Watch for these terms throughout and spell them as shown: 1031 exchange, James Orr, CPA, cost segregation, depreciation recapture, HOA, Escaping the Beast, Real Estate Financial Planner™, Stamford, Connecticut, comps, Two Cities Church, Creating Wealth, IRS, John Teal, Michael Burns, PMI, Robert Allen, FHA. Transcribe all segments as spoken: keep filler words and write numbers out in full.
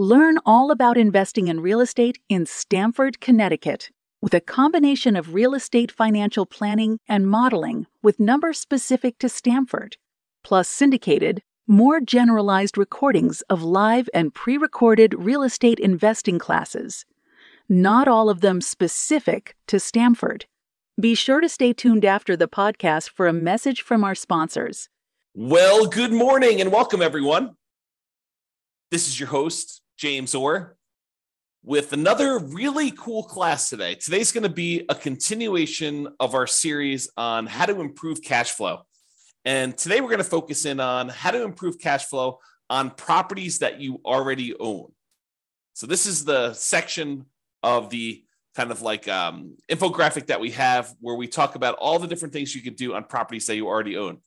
Learn all about investing in real estate in Stamford, Connecticut, with a combination of real estate financial planning and modeling with numbers specific to Stamford, plus syndicated, more generalized recordings of live and pre-recorded real estate investing classes, not all of them specific to Stamford. Be sure to stay tuned after the podcast for a message from our sponsors. Well, good morning and welcome, everyone. This is your host, James Orr, with another really cool class today. Today's going to be a continuation of our series on how to improve cash flow. And today we're going to focus in on how to improve cash flow on properties that you already own. So this is the section of the kind of like um, infographic that we have where we talk about all the different things you could do on properties that you already own.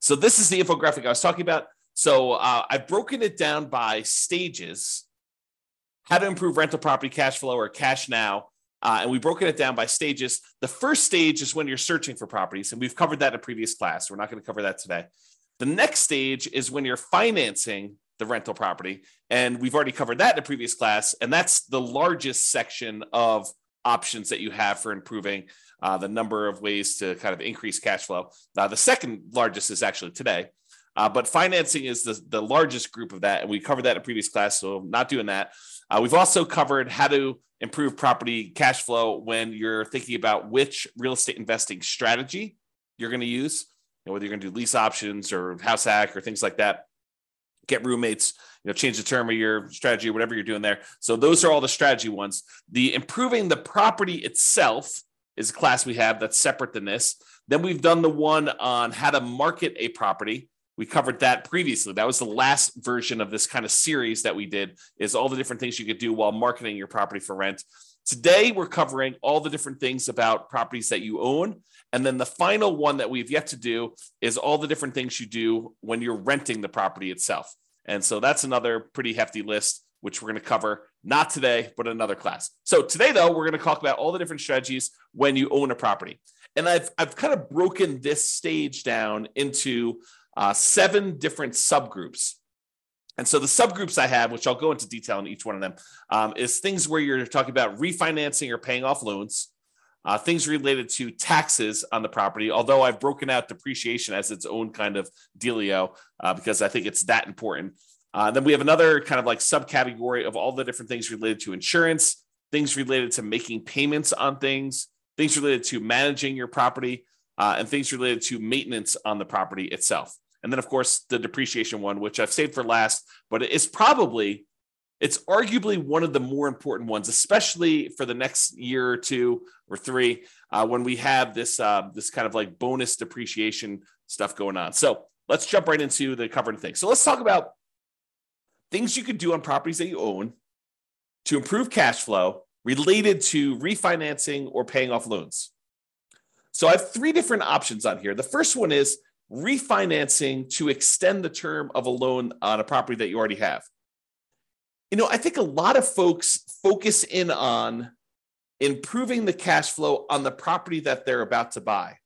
So this is the infographic I was talking about. So uh, I've broken it down by stages, how to improve rental property cash flow or cash now. Uh, and we've broken it down by stages. The first stage is when you're searching for properties. And we've covered that in a previous class. We're not going to cover that today. The next stage is when you're financing the rental property. And we've already covered that in a previous class. And that's the largest section of options that you have for improving uh, the number of ways to kind of increase cash flow. Now, the second largest is actually today. Uh, but financing is the, the largest group of that. And we covered that in a previous class, so I'm not doing that. Uh, we've also covered how to improve property cash flow when you're thinking about which real estate investing strategy you're going to use, you know, whether you're going to do lease options or house hack or things like that. Get roommates, you know, change the term of your strategy, whatever you're doing there. So those are all the strategy ones. The improving the property itself is a class we have that's separate than this. Then we've done the one on how to market a property. We covered that previously. That was the last version of this kind of series that we did, is all the different things you could do while marketing your property for rent. Today, we're covering all the different things about properties that you own. And then the final one that we've yet to do is all the different things you do when you're renting the property itself. And so that's another pretty hefty list, which we're going to cover not today, but another class. So today, though, we're going to talk about all the different strategies when you own a property. And I've I've kind of broken this stage down into Uh, seven different subgroups. And so the subgroups I have, which I'll go into detail in each one of them, um, is things where you're talking about refinancing or paying off loans, uh, things related to taxes on the property, although I've broken out depreciation as its own kind of dealio, uh, because I think it's that important. Uh, then we have another kind of like subcategory of all the different things related to insurance, things related to making payments on things, things related to managing your property, uh, and things related to maintenance on the property itself. And then, of course, the depreciation one, which I've saved for last, but it's probably, it's arguably one of the more important ones, especially for the next year or two or three, uh, when we have this uh, this kind of like bonus depreciation stuff going on. So let's jump right into the covering things. So let's talk about things you could do on properties that you own to improve cash flow related to refinancing or paying off loans. So I have three different options on here. The first one is refinancing to extend the term of a loan on a property that you already have. You know, I think a lot of folks focus in on improving the cash flow on the property that they're about to buy.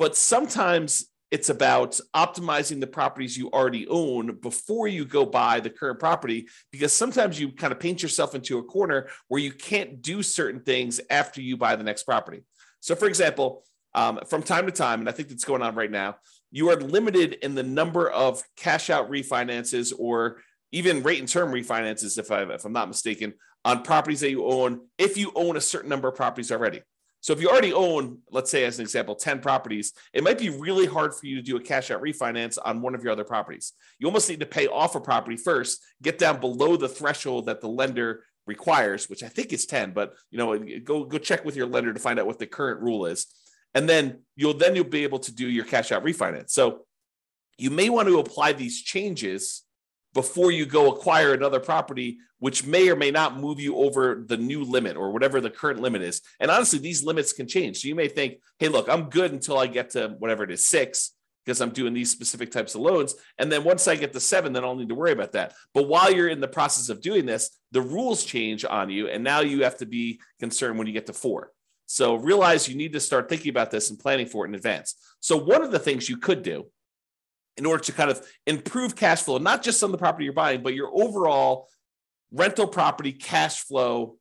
But sometimes it's about optimizing the properties you already own before you go buy the current property, because sometimes you kind of paint yourself into a corner where you can't do certain things after you buy the next property. So for example, Um, from time to time, and I think that's going on right now, you are limited in the number of cash out refinances or even rate and term refinances, if, I, if I'm not mistaken, on properties that you own, if you own a certain number of properties already. So if you already own, let's say as an example, ten properties, it might be really hard for you to do a cash out refinance on one of your other properties. You almost need to pay off a property first, get down below the threshold that the lender requires, which I think is ten, but you know, go, go check with your lender to find out what the current rule is. And then you'll then you'll be able to do your cash out refinance. So you may want to apply these changes before you go acquire another property, which may or may not move you over the new limit or whatever the current limit is. And honestly, these limits can change. So you may think, hey, look, I'm good until I get to whatever it is, six, because I'm doing these specific types of loans. And then once I get to seven, then I'll need to worry about that. But while you're in the process of doing this, the rules change on you. And now you have to be concerned when you get to four. So realize you need to start thinking about this and planning for it in advance. So one of the things you could do in order to kind of improve cash flow, not just on the property you're buying, but your overall rental property cash flow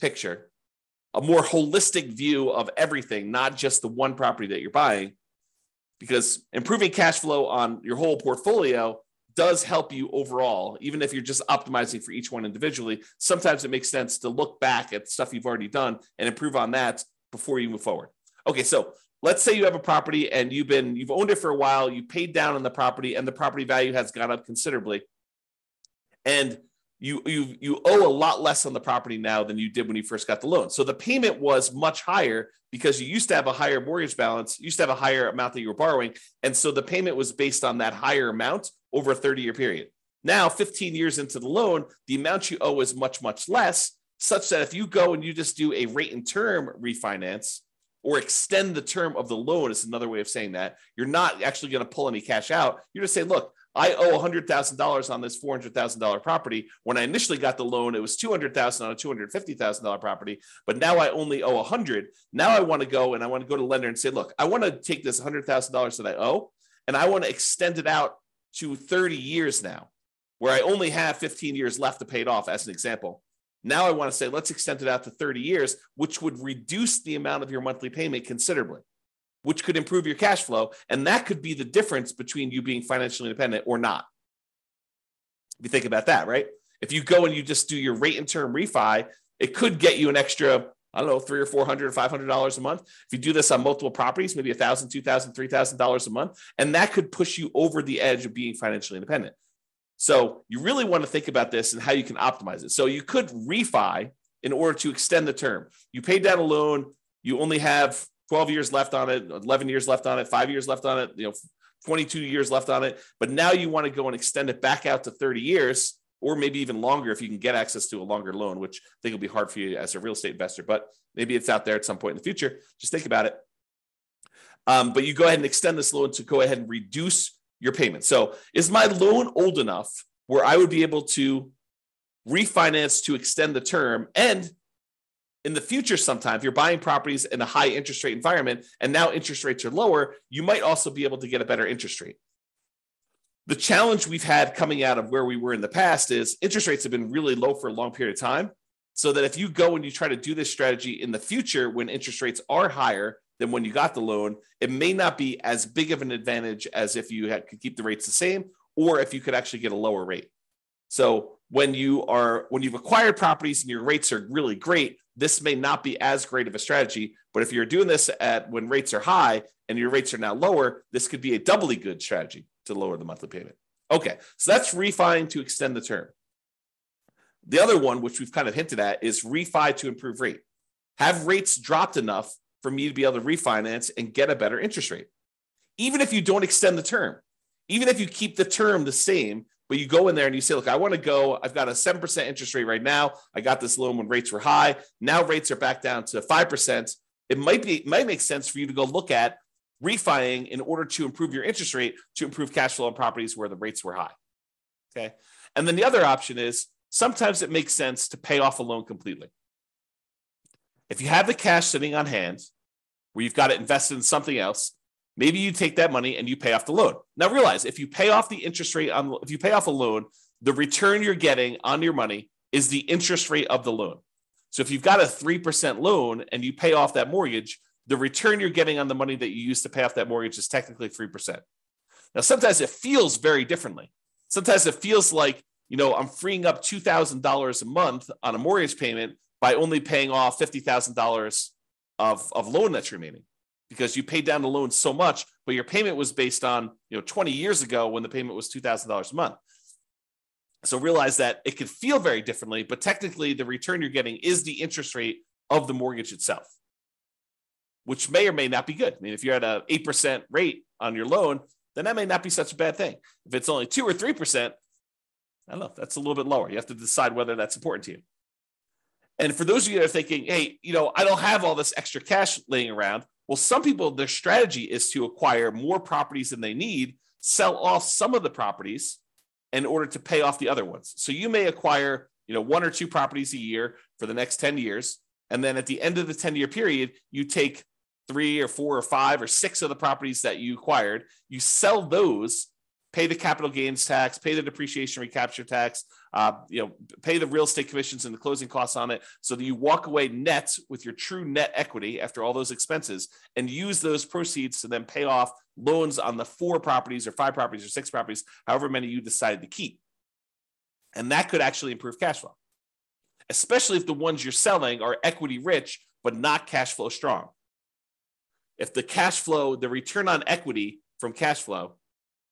picture, a more holistic view of everything, not just the one property that you're buying, because improving cash flow on your whole portfolio does help you overall, even if you're just optimizing for each one individually. Sometimes it makes sense to look back at stuff you've already done and improve on that before you move forward. Okay, so let's say you have a property and you've been, you've owned it for a while, you paid down on the property and the property value has gone up considerably. And you, you, you owe a lot less on the property now than you did when you first got the loan. So the payment was much higher because you used to have a higher mortgage balance, you used to have a higher amount that you were borrowing. And so the payment was based on that higher amount over a thirty-year period. Now, fifteen years into the loan, the amount you owe is much, much less, such that if you go and you just do a rate and term refinance or extend the term of the loan, is another way of saying that, you're not actually going to pull any cash out. You're just saying, look, I owe one hundred thousand dollars on this four hundred thousand dollars property. When I initially got the loan, it was two hundred thousand dollars on a two hundred fifty thousand dollars property, but now I only owe one hundred thousand dollars. Now I want to go and I want to go to the lender and say, look, I want to take this one hundred thousand dollars that I owe, and I want to extend it out to thirty years now, where I only have fifteen years left to pay it off, as an example. Now I want to say, let's extend it out to thirty years, which would reduce the amount of your monthly payment considerably, which could improve your cash flow. And that could be the difference between you being financially independent or not. If you think about that, right? If you go and you just do your rate and term refi, it could get you an extra, I don't know, three or four hundred or five hundred dollars a month. If you do this on multiple properties, maybe a thousand, two thousand, three thousand dollars a month, and that could push you over the edge of being financially independent. So you really want to think about this and how you can optimize it. So you could refi in order to extend the term. You paid down a loan, you only have twelve years left on it, eleven years left on it, five years left on it, you know, twenty-two years left on it. But now you want to go and extend it back out to thirty years. Or maybe even longer if you can get access to a longer loan, which I think will be hard for you as a real estate investor, but maybe it's out there at some point in the future. Just think about it. Um, but you go ahead and extend this loan to go ahead and reduce your payment. So is my loan old enough where I would be able to refinance to extend the term? And in the future, sometime, if you're buying properties in a high interest rate environment and now interest rates are lower, you might also be able to get a better interest rate. The challenge we've had coming out of where we were in the past is interest rates have been really low for a long period of time. So that if you go and you try to do this strategy in the future, when interest rates are higher than when you got the loan, it may not be as big of an advantage as if you had, could keep the rates the same, or if you could actually get a lower rate. So when you are, when you've acquired properties and your rates are really great, this may not be as great of a strategy. But if you're doing this at when rates are high and your rates are now lower, this could be a doubly good strategy to lower the monthly payment. Okay, so that's refi to extend the term. The other one, which we've kind of hinted at, is refi to improve rate. Have rates dropped enough for me to be able to refinance and get a better interest rate? Even if you don't extend the term, even if you keep the term the same, but you go in there and you say, look, I want to go, I've got a seven percent interest rate right now. I got this loan when rates were high. Now rates are back down to five percent. It might be, it might make sense for you to go look at refining in order to improve your interest rate, to improve cash flow on properties where the rates were high, okay? And then the other option is sometimes it makes sense to pay off a loan completely. If you have the cash sitting on hand where you've got it invested in something else, maybe you take that money and you pay off the loan. Now realize if you pay off the interest rate, on, if you pay off a loan, the return you're getting on your money is the interest rate of the loan. So if you've got a three percent loan and you pay off that mortgage, the return you're getting on the money that you used to pay off that mortgage is technically three percent. Now, sometimes it feels very differently. Sometimes it feels like, you know, I'm freeing up two thousand dollars a month on a mortgage payment by only paying off fifty thousand dollars of, of loan that's remaining because you paid down the loan so much, but your payment was based on, you know, twenty years ago when the payment was two thousand dollars a month. So realize that it could feel very differently, but technically the return you're getting is the interest rate of the mortgage itself, which may or may not be good. I mean, if you're at an eight percent rate on your loan, then that may not be such a bad thing. If it's only two or three percent, I don't know, that's a little bit lower. You have to decide whether that's important to you. And for those of you that are thinking, hey, you know, I don't have all this extra cash laying around. Well, some people, their strategy is to acquire more properties than they need, sell off some of the properties in order to pay off the other ones. So you may acquire, you know, one or two properties a year for the next ten years. And then at the end of the ten-year period, you take three or four or five or six of the properties that you acquired, you sell those, pay the capital gains tax, pay the depreciation recapture tax, uh, you know, pay the real estate commissions and the closing costs on it, so that you walk away net with your true net equity after all those expenses, and use those proceeds to then pay off loans on the four properties or five properties or six properties, however many you decided to keep. And that could actually improve cash flow, especially if the ones you're selling are equity rich, but not cash flow strong. If the cash flow, the return on equity from cash flow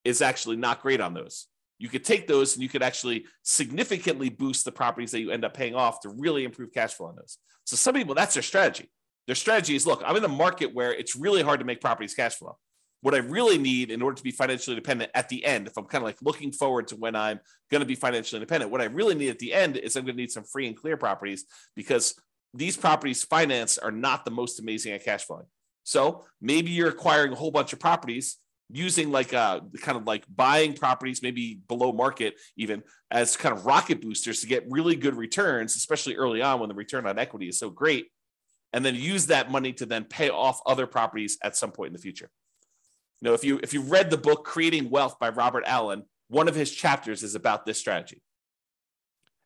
is actually not great on those. You could take those and you could actually significantly boost the properties that you end up paying off to really improve cash flow on those. So some people, that's their strategy. Their strategy is, look, I'm in a market where it's really hard to make properties cash flow. What I really need in order to be financially independent at the end, if I'm kind of like looking forward to when I'm going to be financially independent, what I really need at the end is I'm going to need some free and clear properties, because these properties financed are not the most amazing at cash flowing. So maybe you're acquiring a whole bunch of properties using like a kind of like buying properties, maybe below market even, as kind of rocket boosters to get really good returns, especially early on when the return on equity is so great. And then use that money to then pay off other properties at some point in the future. You know, if you if you read the book Creating Wealth by Robert Allen, one of his chapters is about this strategy.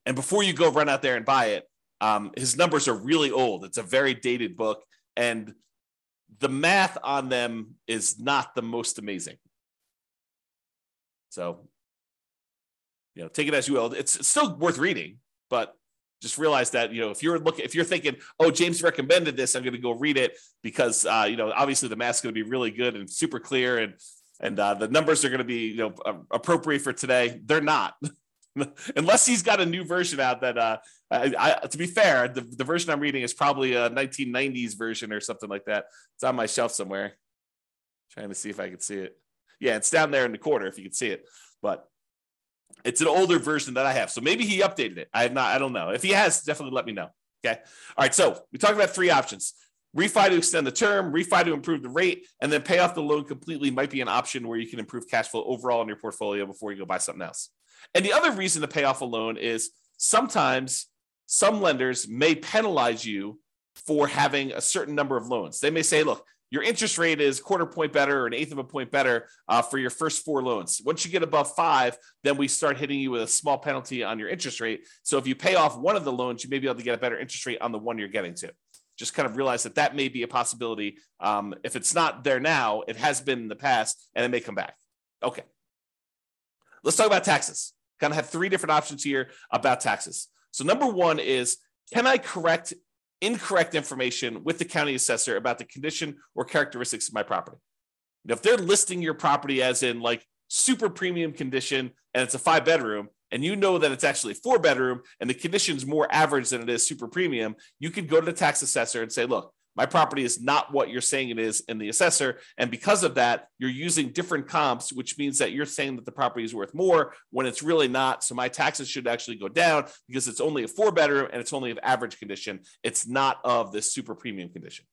And before you go run out there and buy it, um, his numbers are really old. It's a very dated book. And the math on them is not the most amazing. So, you know, take it as you will. It's, it's still worth reading, but just realize that, you know, if you're looking, if you're thinking, oh, James recommended this, I'm going to go read it because, uh, you know, obviously the math's going to be really good and super clear, and and uh, the numbers are going to be, you know, appropriate for today. They're not. Unless he's got a new version out that, uh, I, I, to be fair, the, the version I'm reading is probably a nineteen nineties version or something like that. It's on my shelf somewhere. I'm trying to see if I can see it. Yeah, it's down there in the corner if you can see it. But it's an older version that I have. So maybe he updated it. I have not, I don't know. If he has, definitely let me know. Okay. All right. So we talked about three options. Refi to extend the term, refi to improve the rate, and then pay off the loan completely might be an option where you can improve cash flow overall in your portfolio before you go buy something else. And the other reason to pay off a loan is sometimes some lenders may penalize you for having a certain number of loans. They may say, look, your interest rate is a quarter point better or an eighth of a point better uh, for your first four loans. Once you get above five, then we start hitting you with a small penalty on your interest rate. So if you pay off one of the loans, you may be able to get a better interest rate on the one you're getting to. Just kind of realize that that may be a possibility. Um, if it's not there now, it has been in the past, and it may come back. Okay. Let's talk about taxes. Kind of have three different options here about taxes. So number one is, can I correct incorrect information with the county assessor about the condition or characteristics of my property? Now, if they're listing your property as in like super premium condition and it's a five bedroom, and you know that it's actually a four bedroom and the condition's more average than it is super premium, you could go to the tax assessor and say, look, my property is not what you're saying it is in the assessor. And because of that, you're using different comps, which means that you're saying that the property is worth more when it's really not. So my taxes should actually go down because it's only a four bedroom and it's only of average condition. It's not of this super premium condition.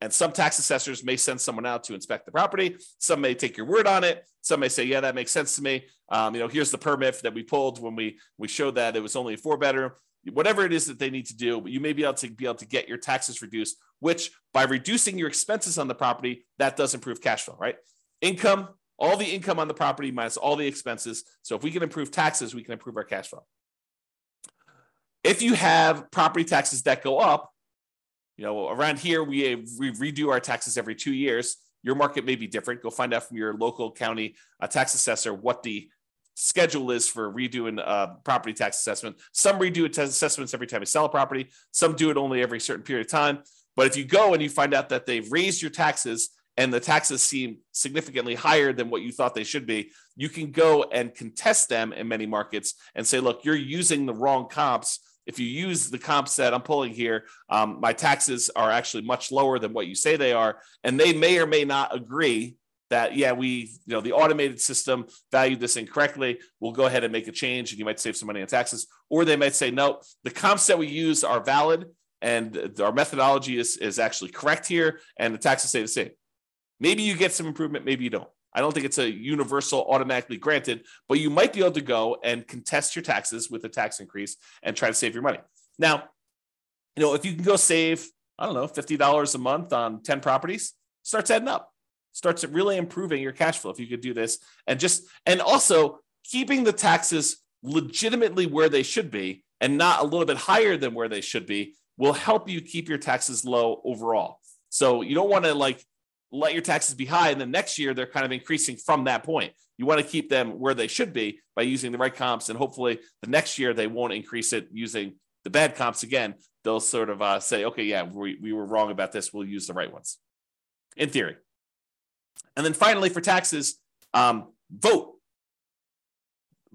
And some tax assessors may send someone out to inspect the property. Some may take your word on it. Some may say, yeah, that makes sense to me. Um, you know, here's the permit that we pulled when we, we showed that it was only a four bedroom. Whatever it is that they need to do, but you may be able to be able to get your taxes reduced, which by reducing your expenses on the property, that does improve cash flow, right? Income, all the income on the property minus all the expenses. So if we can improve taxes, we can improve our cash flow. If you have property taxes that go up, you know, around here, we, we redo our taxes every two years. Your market may be different. Go find out from your local county uh, tax assessor what the schedule is for redoing uh, property tax assessment. Some redo assessments every time you sell a property. Some do it only every certain period of time. But if you go and you find out that they've raised your taxes and the taxes seem significantly higher than what you thought they should be, you can go and contest them in many markets and say, look, you're using the wrong comps. If you use the comps that I'm pulling here, um, my taxes are actually much lower than what you say they are. And they may or may not agree that, yeah, we, you know, the automated system valued this incorrectly. We'll go ahead and make a change and you might save some money on taxes. Or they might say, no, the comps that we use are valid and our methodology is, is actually correct here and the taxes stay the same. Maybe you get some improvement, maybe you don't. I don't think it's a universal automatically granted, but you might be able to go and contest your taxes with a tax increase and try to save your money. Now, you know, if you can go save, I don't know, fifty dollars a month on ten properties, starts adding up, starts really improving your cash flow if you could do this. And just, and also keeping the taxes legitimately where they should be and not a little bit higher than where they should be will help you keep your taxes low overall. So you don't want to like let your taxes be high and then next year they're kind of increasing from that point. You want to keep them where they should be by using the right comps, and hopefully the next year they won't increase it using the bad comps again. They'll sort of uh, say, okay, yeah, we, we were wrong about this. We'll use the right ones in theory. And then finally for taxes, um, vote.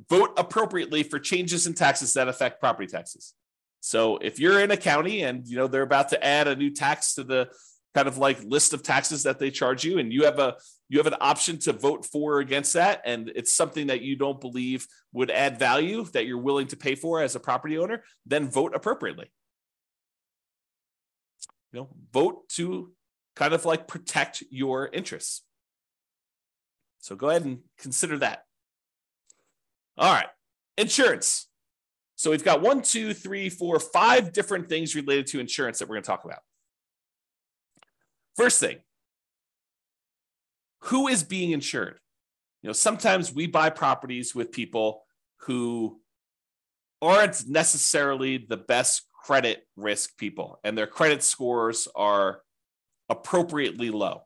Vote appropriately for changes in taxes that affect property taxes. So if you're in a county and you know they're about to add a new tax to the kind of like list of taxes that they charge you, and you have a you have an option to vote for or against that, and it's something that you don't believe would add value that you're willing to pay for as a property owner, then vote appropriately. You know, vote to kind of like protect your interests. So go ahead and consider that. All right, insurance. So we've got one, two, three, four, five different things related to insurance that we're going to talk about. First thing, who is being insured? You know, sometimes we buy properties with people who aren't necessarily the best credit risk people, and their credit scores are appropriately low.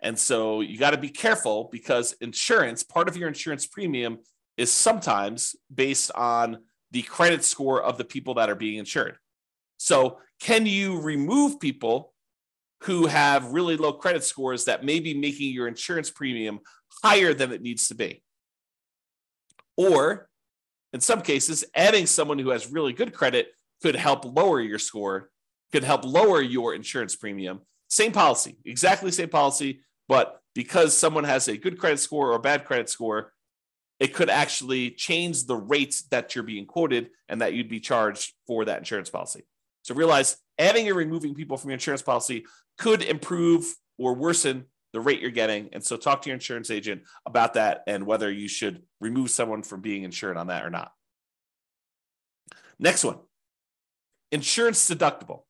And so you got to be careful because insurance, part of your insurance premium is sometimes based on the credit score of the people that are being insured. So can you remove people who have really low credit scores that may be making your insurance premium higher than it needs to be? Or in some cases, adding someone who has really good credit could help lower your score, could help lower your insurance premium. Same policy, exactly same policy, but because someone has a good credit score or a bad credit score, it could actually change the rates that you're being quoted and that you'd be charged for that insurance policy. So realize adding or removing people from your insurance policy could improve or worsen the rate you're getting. And so talk to your insurance agent about that and whether you should remove someone from being insured on that or not. Next one, insurance deductible.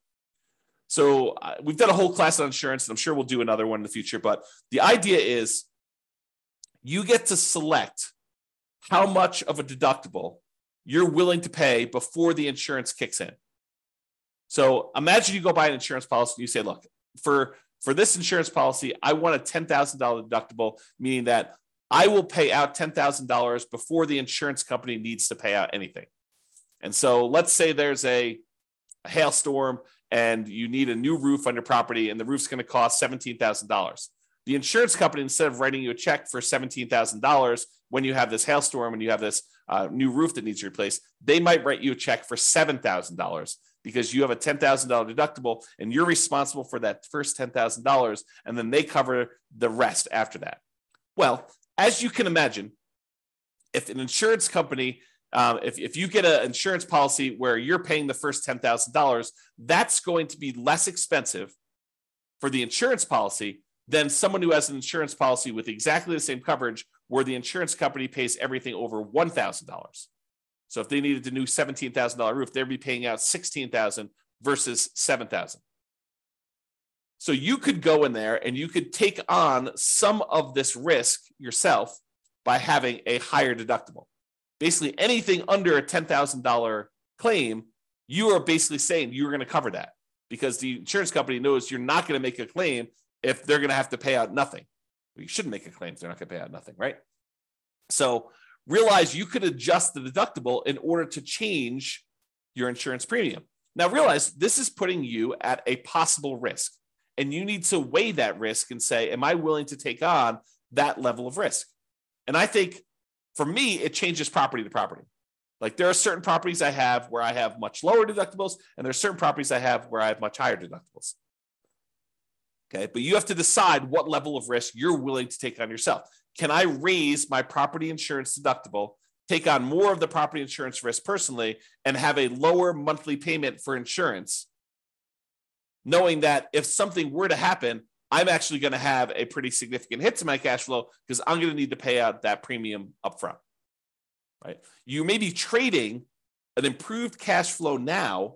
So uh, we've done a whole class on insurance, and I'm sure we'll do another one in the future. But the idea is you get to select how much of a deductible you're willing to pay before the insurance kicks in. So imagine you go buy an insurance policy and you say, look, for, for this insurance policy, I want a ten thousand dollars deductible, meaning that I will pay out ten thousand dollars before the insurance company needs to pay out anything. And so let's say there's a, a hailstorm and you need a new roof on your property and the roof's going to cost seventeen thousand dollars. The insurance company, instead of writing you a check for seventeen thousand dollars when you have this hailstorm and you have this uh, new roof that needs to replace, they might write you a check for seven thousand dollars because you have a ten thousand dollars deductible and you're responsible for that first ten thousand dollars, and then they cover the rest after that. Well, as you can imagine, if an insurance company, um, if, if you get an insurance policy where you're paying the first ten thousand dollars, that's going to be less expensive for the insurance policy than someone who has an insurance policy with exactly the same coverage where the insurance company pays everything over one thousand dollars. So if they needed the new seventeen thousand dollars roof, they'd be paying out sixteen thousand dollars versus seven thousand dollars. So you could go in there and you could take on some of this risk yourself by having a higher deductible. Basically anything under a ten thousand dollars claim, you are basically saying you're going to cover that because the insurance company knows you're not going to make a claim if they're going to have to pay out nothing. Well, you shouldn't make a claim if they're not going to pay out nothing, right? So realize you could adjust the deductible in order to change your insurance premium. Now realize this is putting you at a possible risk, and you need to weigh that risk and say, am I willing to take on that level of risk? And I think for me, it changes property to property. Like there are certain properties I have where I have much lower deductibles, and there are certain properties I have where I have much higher deductibles. Okay, but you have to decide what level of risk you're willing to take on yourself. Can I raise my property insurance deductible, take on more of the property insurance risk personally, and have a lower monthly payment for insurance, knowing that if something were to happen, I'm actually going to have a pretty significant hit to my cash flow because I'm going to need to pay out that premium upfront, right? You may be trading an improved cash flow now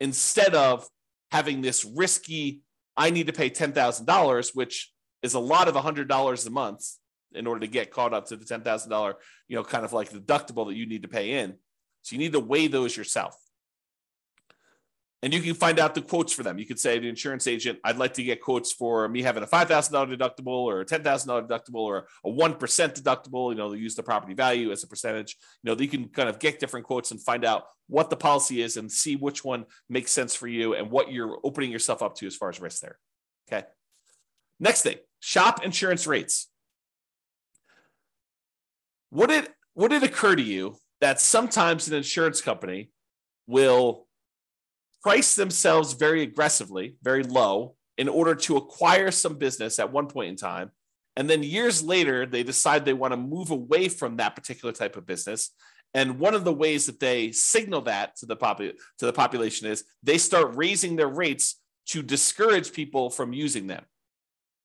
instead of having this risky, I need to pay ten thousand dollars, which is a lot of one hundred dollars a month in order to get caught up to the ten thousand dollars, you know, kind of like deductible that you need to pay in. So you need to weigh those yourself. And you can find out the quotes for them. You could say to the insurance agent, I'd like to get quotes for me having a five thousand dollars deductible or a ten thousand dollars deductible or a one percent deductible. You know, they use the property value as a percentage. You know, they can kind of get different quotes and find out what the policy is and see which one makes sense for you and what you're opening yourself up to as far as risk there. Okay. Next thing, shop insurance rates. Would it, would it occur to you that sometimes an insurance company will price themselves very aggressively, very low, in order to acquire some business at one point in time. And then years later, they decide they want to move away from that particular type of business. And one of the ways that they signal that to the popu- to the population is they start raising their rates to discourage people from using them.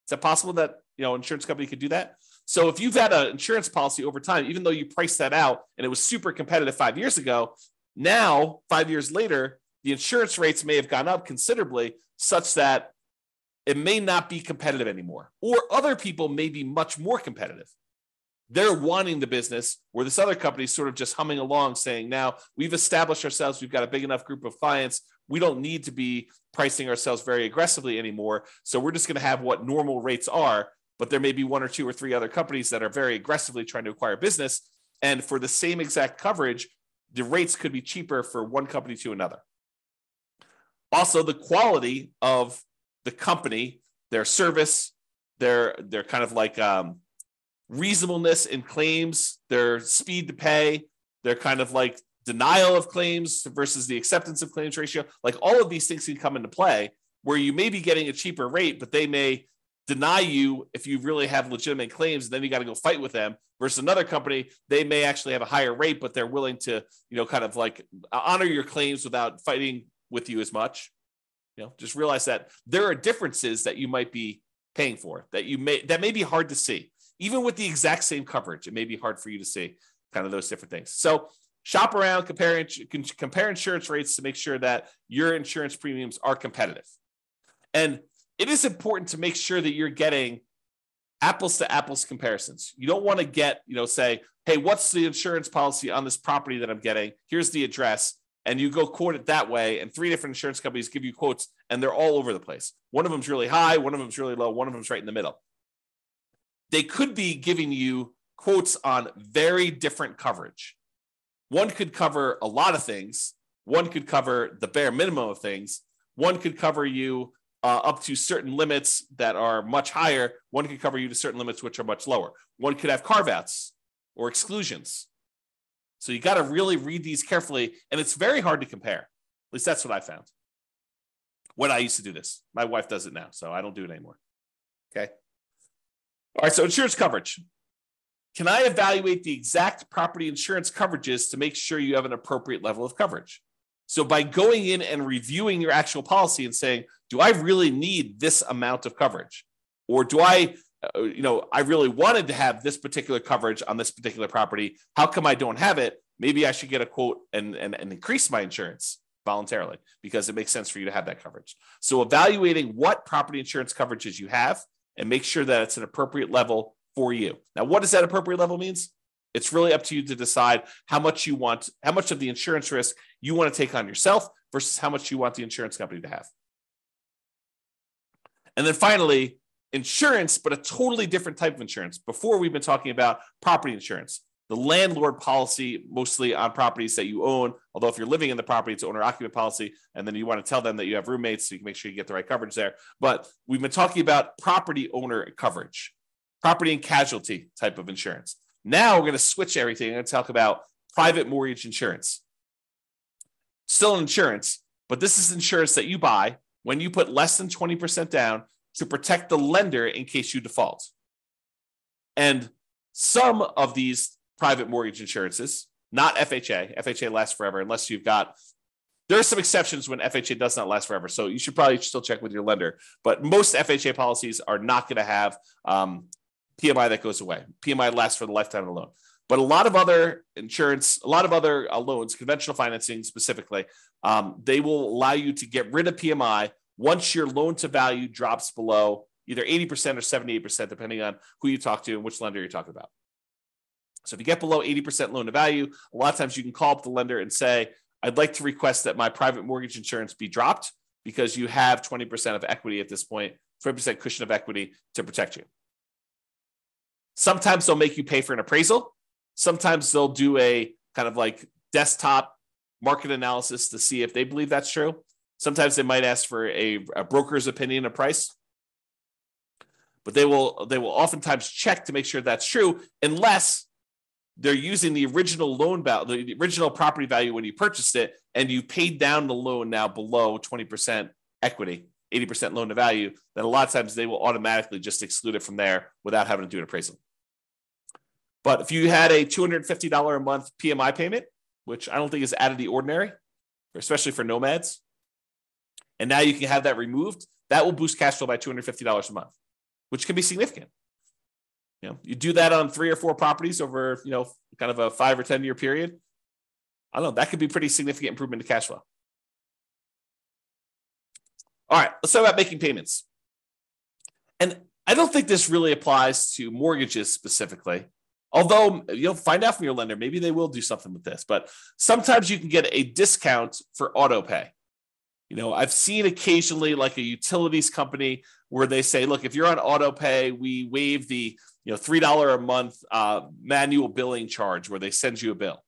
Is that possible that, you know, insurance company could do that? So if you've had an insurance policy over time, even though you priced that out and it was super competitive five years ago, now, five years later, the insurance rates may have gone up considerably such that it may not be competitive anymore, or other people may be much more competitive. They're wanting the business where this other company is sort of just humming along saying, now we've established ourselves, we've got a big enough group of clients, we don't need to be pricing ourselves very aggressively anymore. So we're just going to have what normal rates are, but there may be one or two or three other companies that are very aggressively trying to acquire business. And for the same exact coverage, the rates could be cheaper for one company to another. Also, the quality of the company, their service, their, their kind of like um, reasonableness in claims, their speed to pay, their kind of like denial of claims versus the acceptance of claims ratio. Like all of these things can come into play where you may be getting a cheaper rate, but they may deny you if you really have legitimate claims, and then you got to go fight with them versus another company. They may actually have a higher rate, but they're willing to, you know, kind of like honor your claims without fighting with you as much. You know, just realize that there are differences that you might be paying for that you may, that may be hard to see. Even with the exact same coverage, it may be hard for you to see kind of those different things. So shop around, compare, compare insurance rates to make sure that your insurance premiums are competitive. And it is important to make sure that you're getting apples to apples comparisons. You don't want to get, you know, say, hey, what's the insurance policy on this property that I'm getting? Here's the address. And you go quote it that way, and three different insurance companies give you quotes, and they're all over the place. One of them's really high, one of them's really low, one of them's right in the middle. They could be giving you quotes on very different coverage. One could cover a lot of things. One could cover the bare minimum of things. One could cover you uh, up to certain limits that are much higher. One could cover you to certain limits which are much lower. One could have carve-outs or exclusions. So you got to really read these carefully, and it's very hard to compare. At least that's what I found when I used to do this. My wife does it now, so I don't do it anymore. Okay. All right, so insurance coverage. Can I evaluate the exact property insurance coverages to make sure you have an appropriate level of coverage? So by going in and reviewing your actual policy and saying, do I really need this amount of coverage? Or do I... you know, I really wanted to have this particular coverage on this particular property. How come I don't have it? Maybe I should get a quote and, and, and increase my insurance voluntarily because it makes sense for you to have that coverage. So evaluating what property insurance coverages you have and make sure that it's an appropriate level for you. Now, what does that appropriate level means? It's really up to you to decide how much you want, how much of the insurance risk you want to take on yourself versus how much you want the insurance company to have. And then finally, insurance, but a totally different type of insurance. Before, we've been talking about property insurance, the landlord policy, mostly on properties that you own. Although if you're living in the property, it's owner-occupant policy. And then you want to tell them that you have roommates so you can make sure you get the right coverage there. But we've been talking about property owner coverage, property and casualty type of insurance. Now we're going to switch everything and talk about private mortgage insurance. Still insurance, but this is insurance that you buy when you put less than twenty percent down to protect the lender in case you default. And some of these private mortgage insurances, not F H A, F H A lasts forever unless you've got, there are some exceptions when F H A does not last forever. So you should probably still check with your lender. But most F H A policies are not going to have um, P M I that goes away. P M I lasts for the lifetime of the loan. But a lot of other insurance, a lot of other uh, loans, conventional financing specifically, um, they will allow you to get rid of P M I once your loan to value drops below either eighty percent or seventy-eight percent, depending on who you talk to and which lender you're talking about. So if you get below eighty percent loan to value, a lot of times you can call up the lender and say, I'd like to request that my private mortgage insurance be dropped because you have twenty percent of equity at this point, twenty percent cushion of equity to protect you. Sometimes they'll make you pay for an appraisal. Sometimes they'll do a kind of like desktop market analysis to see if they believe that's true. Sometimes they might ask for a, a broker's opinion of price. But they will, they will oftentimes check to make sure that's true unless they're using the original loan value, the original property value when you purchased it, and you paid down the loan now below twenty percent equity, eighty percent loan to value, then a lot of times they will automatically just exclude it from there without having to do an appraisal. But if you had a two hundred fifty dollars a month P M I payment, which I don't think is out of the ordinary, especially for nomads, and now you can have that removed, that will boost cash flow by two hundred fifty dollars a month, which can be significant. You know, you do that on three or four properties over, you know, kind of a five or ten year period. I don't know, that could be pretty significant improvement to cash flow. All right, let's talk about making payments. And I don't think this really applies to mortgages specifically, although you'll find out from your lender, maybe they will do something with this, but sometimes you can get a discount for auto pay. You know, I've seen occasionally like a utilities company where they say, look, if you're on auto pay, we waive the, you know, three dollars a month uh, manual billing charge where they send you a bill.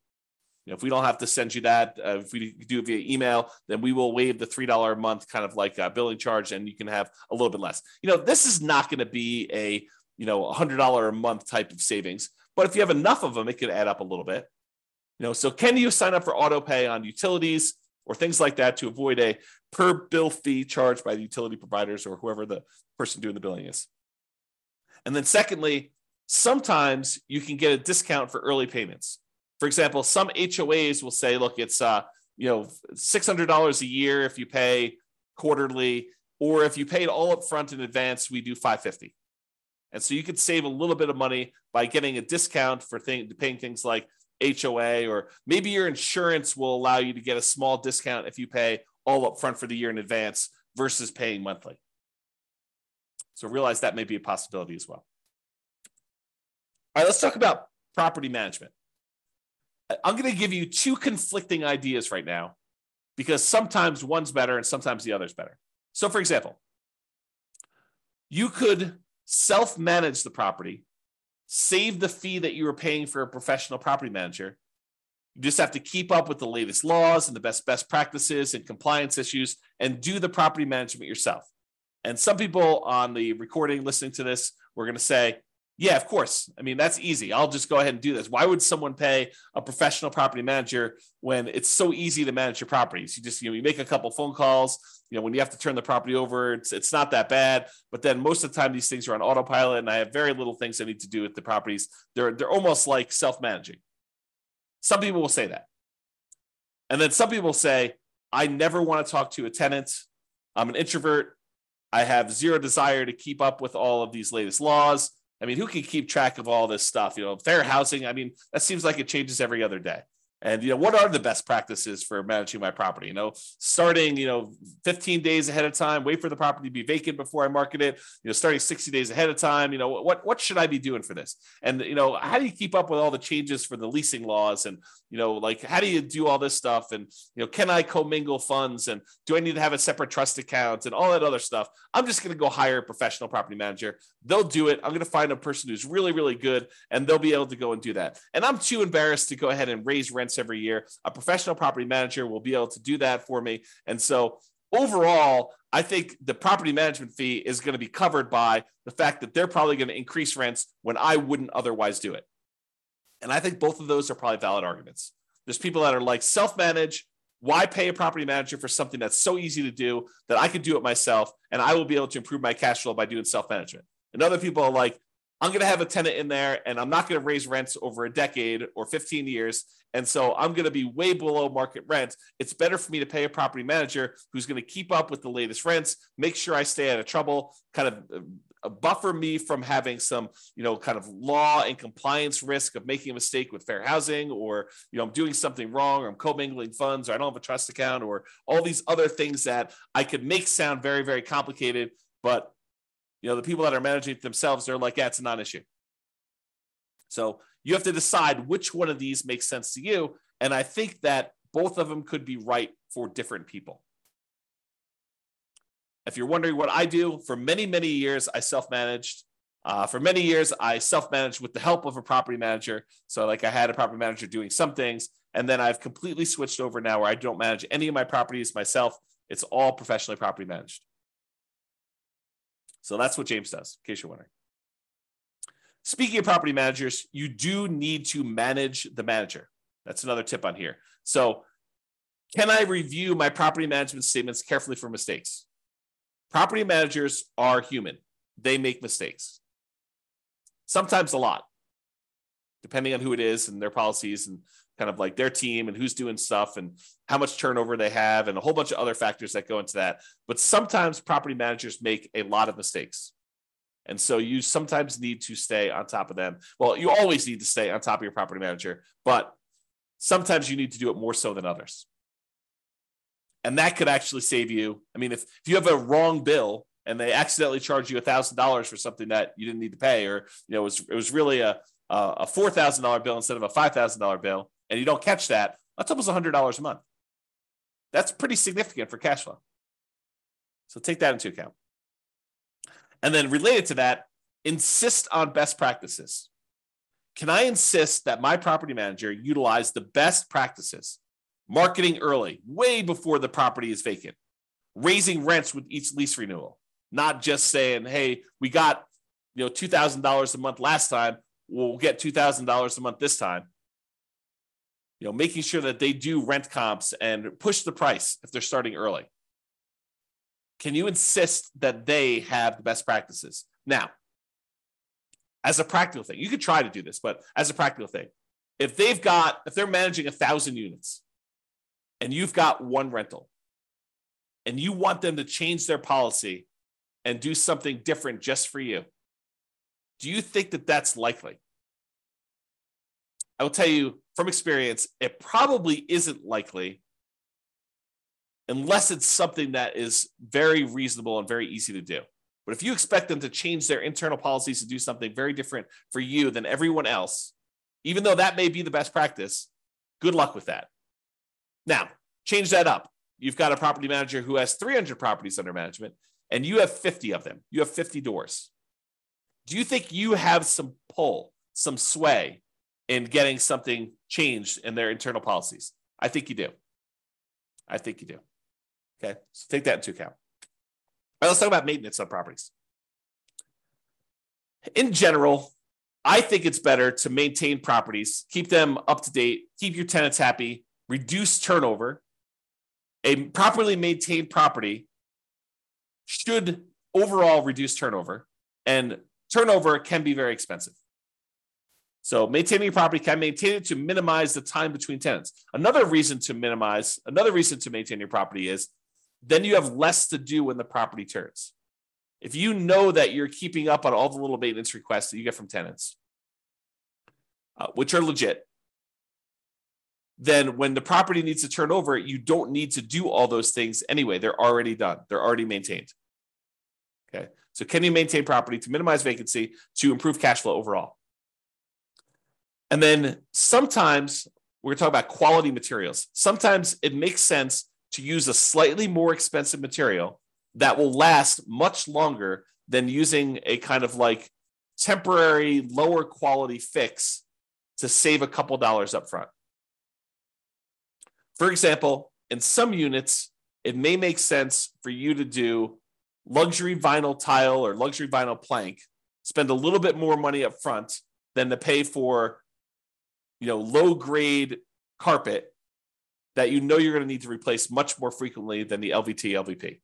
You know, if we don't have to send you that, uh, if we do it via email, then we will waive the three dollars a month kind of like a billing charge and you can have a little bit less. You know, this is not going to be a, you know, one hundred dollars a month type of savings, but if you have enough of them, it could add up a little bit. You know, so can you sign up for auto pay on utilities or things like that to avoid a per bill fee charged by the utility providers or whoever the person doing the billing is? And then secondly, sometimes you can get a discount for early payments. For example, some H O As will say, look, it's uh, you know six hundred dollars a year if you pay quarterly, or if you pay it all up front in advance, we do five hundred fifty dollars. And so you could save a little bit of money by getting a discount for thing, paying things like H O A, or maybe your insurance will allow you to get a small discount if you pay all up front for the year in advance versus paying monthly. So realize that may be a possibility as well. All right, let's talk about property management. I'm going to give you two conflicting ideas right now because sometimes one's better and sometimes the other's better. So for example, you could self-manage the property, save the fee that you were paying for a professional property manager. You just have to keep up with the latest laws and the best best practices and compliance issues and do the property management yourself. And some people on the recording listening to this, we're going to say, yeah, of course. I mean, that's easy. I'll just go ahead and do this. Why would someone pay a professional property manager when it's so easy to manage your properties? You just, you know, you make a couple phone calls, you know, when you have to turn the property over, it's, it's not that bad. But then most of the time these things are on autopilot and I have very little things I need to do with the properties. They're, they're almost like self-managing. Some people will say that. And then some people say, I never want to talk to a tenant. I'm an introvert. I have zero desire to keep up with all of these latest laws. I mean, who can keep track of all this stuff? You know, fair housing, I mean, that seems like it changes every other day. And, you know, what are the best practices for managing my property? You know, starting, you know, fifteen days ahead of time, wait for the property to be vacant before I market it. You know, starting sixty days ahead of time, you know, what, what should I be doing for this? And, you know, how do you keep up with all the changes for the leasing laws? And, you know, like, how do you do all this stuff? And, you know, can I commingle funds? And do I need to have a separate trust account and all that other stuff? I'm just going to go hire a professional property manager. They'll do it. I'm going to find a person who's really, really good, and they'll be able to go and do that. And I'm too embarrassed to go ahead and raise rent every year. A professional property manager will be able to do that for me. And so overall, I think the property management fee is going to be covered by the fact that they're probably going to increase rents when I wouldn't otherwise do it. And I think both of those are probably valid arguments. There's people that are like self-manage, Why pay a property manager for something that's so easy to do that I could do it myself and I will be able to improve my cash flow by doing self-management? And other people are like, I'm going to have a tenant in there and I'm not going to raise rents over a decade or fifteen years. And so I'm going to be way below market rent. It's better for me to pay a property manager who's going to keep up with the latest rents, make sure I stay out of trouble, kind of buffer me from having some, you know, kind of law and compliance risk of making a mistake with fair housing, or, you know, I'm doing something wrong, or I'm commingling funds, or I don't have a trust account, or all these other things that I could make sound very, very complicated. But you know, the people that are managing it themselves, they're like, yeah, it's a non-issue. So you have to decide which one of these makes sense to you. And I think that both of them could be right for different people. If you're wondering what I do, for many, many years, I self-managed. Uh, for many years, I self-managed with the help of a property manager. So like I had a property manager doing some things, and then I've completely switched over now where I don't manage any of my properties myself. It's all professionally property managed. So that's what James does, in case you're wondering. Speaking of property managers, you do need to manage the manager. That's another tip on here. So can I review my property management statements carefully for mistakes? Property managers are human. They make mistakes. Sometimes a lot, depending on who it is and their policies and kind of like their team and who's doing stuff and how much turnover they have and a whole bunch of other factors that go into that. But sometimes property managers make a lot of mistakes. And so you sometimes need to stay on top of them. Well, you always need to stay on top of your property manager, but sometimes you need to do it more so than others. And that could actually save you. I mean, if, if you have a wrong bill and they accidentally charge you one thousand dollars for something that you didn't need to pay, or you know it was, it was really a, a four thousand dollars bill instead of a five thousand dollars bill, and you don't catch that, that's almost one hundred dollars a month. That's pretty significant for cash flow. So take that into account. And then related to that, insist on best practices. Can I insist that my property manager utilize the best practices? Marketing early, way before the property is vacant. Raising rents with each lease renewal. Not just saying, hey, we got you know two thousand dollars a month last time, we'll get two thousand dollars a month this time. You know, making sure that they do rent comps and push the price if they're starting early. Can you insist that they have the best practices? Now, as a practical thing, you could try to do this, but as a practical thing, if they've got, if they're managing a thousand units and you've got one rental and you want them to change their policy and do something different just for you, do you think that that's likely? I will tell you from experience, it probably isn't likely unless it's something that is very reasonable and very easy to do. But if you expect them to change their internal policies to do something very different for you than everyone else, even though that may be the best practice, good luck with that. Now, change that up. You've got a property manager who has three hundred properties under management and you have fifty of them. You have fifty doors. Do you think you have some pull, some sway in getting something changed in their internal policies? I think you do. I think you do. Okay, so take that into account. All right, let's talk about maintenance on properties. In general, I think it's better to maintain properties, keep them up to date, keep your tenants happy, reduce turnover. A properly maintained property should overall reduce turnover, and turnover can be very expensive. So maintaining your property, can maintain it to minimize the time between tenants. Another reason to minimize, another reason to maintain your property is then you have less to do when the property turns. If you know that you're keeping up on all the little maintenance requests that you get from tenants, uh, which are legit, then when the property needs to turn over, you don't need to do all those things anyway. They're already done. They're already maintained. Okay. So can you maintain property to minimize vacancy, to improve cash flow overall? And then sometimes we're going to talk about quality materials. Sometimes it makes sense to use a slightly more expensive material that will last much longer than using a kind of like temporary lower quality fix to save a couple dollars up front. For example, in some units, it may make sense for you to do luxury vinyl tile or luxury vinyl plank, spend a little bit more money up front than to pay for you know, low grade carpet that you know you're going to need to replace much more frequently than the L V T, L V P.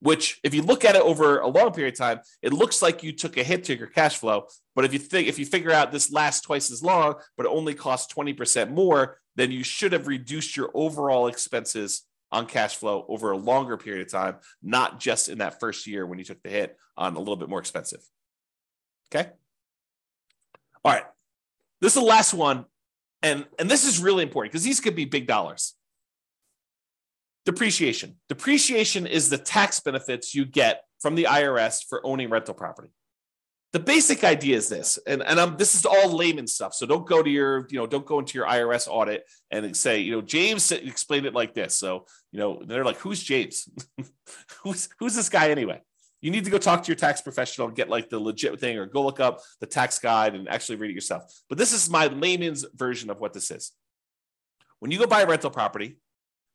Which if you look at it over a long period of time, it looks like you took a hit to your cash flow. But if you think if you figure out this lasts twice as long, but it only costs twenty percent more, then you should have reduced your overall expenses on cash flow over a longer period of time, not just in that first year when you took the hit on a little bit more expensive. Okay? All right. This is the last one. And, and this is really important because these could be big dollars. Depreciation. Depreciation is the tax benefits you get from the I R S for owning rental property. The basic idea is this, and, and I'm, this is all layman stuff. So don't go to your, you know, don't go into your I R S audit and say, you know, James explained it like this. So, you know, they're like, who's James? who's, who's this guy anyway? You need to go talk to your tax professional and get like the legit thing, or go look up the tax guide and actually read it yourself. But this is my layman's version of what this is. When you go buy a rental property,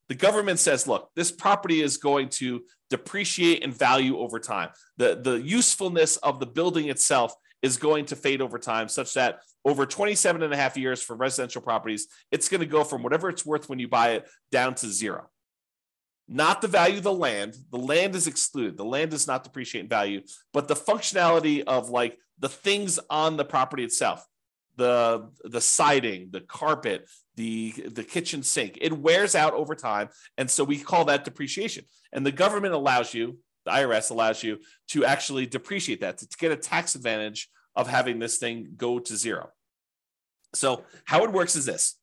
the government says, look, this property is going to depreciate in value over time. The, the usefulness of the building itself is going to fade over time, such that over twenty-seven and a half years for residential properties, it's going to go from whatever it's worth when you buy it down to zero. Not the value of the land. The land is excluded. The land does not depreciate in value, but the functionality of like the things on the property itself, the, the siding, the carpet, the, the kitchen sink, it wears out over time. And so we call that depreciation. And the government allows you, the I R S allows you to actually depreciate that, to, to get a tax advantage of having this thing go to zero. So how it works is this.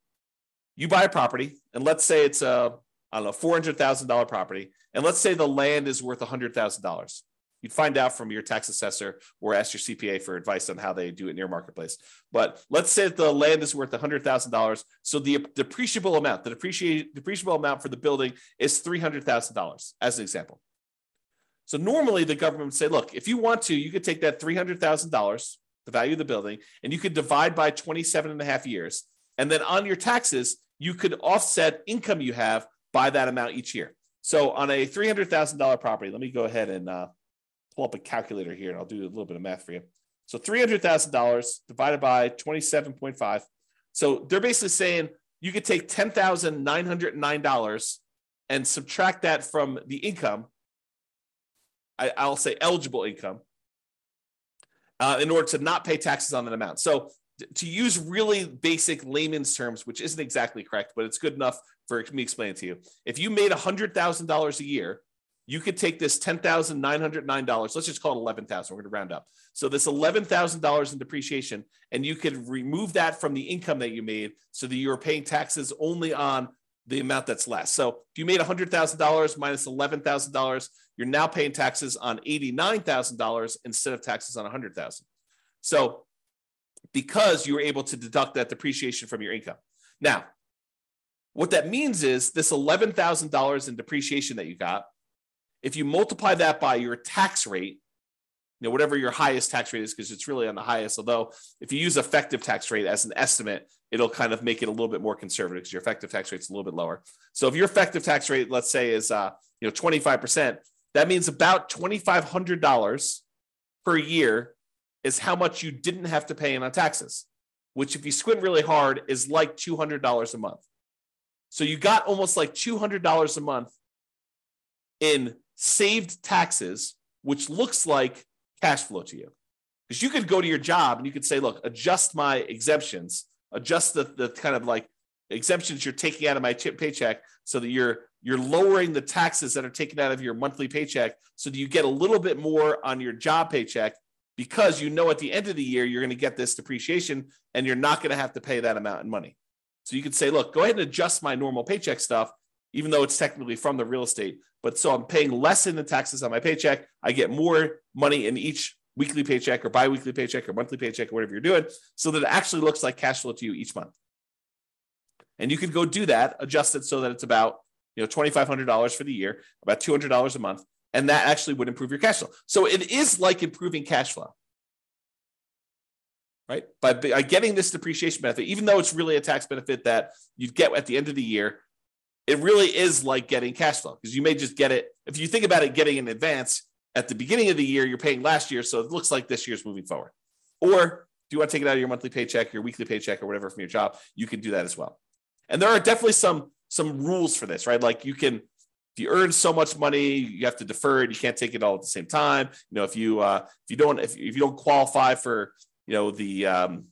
You buy a property, and let's say it's a, I don't know, four hundred thousand dollars property. And let's say the land is worth one hundred thousand dollars. You'd find out from your tax assessor or ask your C P A for advice on how they do it in your marketplace. But let's say that the land is worth one hundred thousand dollars. So the depreciable amount, the depreciable amount for the building is three hundred thousand dollars as an example. So normally the government would say, look, if you want to, you could take that three hundred thousand dollars, the value of the building, and you could divide by twenty-seven and a half years. And then on your taxes, you could offset income you have by that amount each year. So on a three hundred thousand dollars property, let me go ahead and uh, pull up a calculator here and I'll do a little bit of math for you. So three hundred thousand dollars divided by twenty-seven point five. So they're basically saying you could take ten thousand nine hundred nine dollars and subtract that from the income. I, I'll say eligible income uh, in order to not pay taxes on that amount. So to use really basic layman's terms, which isn't exactly correct, but it's good enough for me to explain it to you. If you made one hundred thousand dollars a year, you could take this ten thousand nine hundred nine dollars, let's just call it eleven thousand dollars, we're going to round up. So this eleven thousand dollars in depreciation, and you could remove that from the income that you made so that you're paying taxes only on the amount that's less. So if you made one hundred thousand dollars minus eleven thousand dollars, you're now paying taxes on eighty-nine thousand dollars instead of taxes on one hundred thousand dollars. So because you were able to deduct that depreciation from your income. Now, what that means is this eleven thousand dollars in depreciation that you got, if you multiply that by your tax rate, you know, whatever your highest tax rate is, because it's really on the highest, although if you use effective tax rate as an estimate, it'll kind of make it a little bit more conservative because your effective tax rate's a little bit lower. So if your effective tax rate, let's say, is uh, you know twenty-five percent, that means about twenty-five hundred dollars per year is how much you didn't have to pay in on taxes, which if you squint really hard is like two hundred dollars a month. So you got almost like two hundred dollars a month in saved taxes, which looks like cash flow to you. Because you could go to your job and you could say, look, adjust my exemptions, adjust the, the kind of like exemptions you're taking out of my chip paycheck so that you're you're lowering the taxes that are taken out of your monthly paycheck so that you get a little bit more on your job paycheck, because you know at the end of the year, you're going to get this depreciation and you're not going to have to pay that amount in money. So you could say, look, go ahead and adjust my normal paycheck stuff, even though it's technically from the real estate. But so I'm paying less in the taxes on my paycheck. I get more money in each weekly paycheck or biweekly paycheck or monthly paycheck or whatever you're doing, so that it actually looks like cash flow to you each month. And you could go do that, adjust it so that it's about, you know, twenty-five hundred dollars for the year, about two hundred dollars a month. And that actually would improve your cash flow. So it is like improving cash flow, right? By, by getting this depreciation benefit, even though it's really a tax benefit that you'd get at the end of the year, it really is like getting cash flow, because you may just get it. If you think about it, getting in advance at the beginning of the year, you're paying last year. So it looks like this year's moving forward. Or if you want to take it out of your monthly paycheck, your weekly paycheck or whatever from your job, you can do that as well. And there are definitely some, some rules for this, right? Like you can, if you earn so much money, you have to defer it. You can't take it all at the same time. You know, if you uh, if you don't if, if you don't qualify for, you know, the um,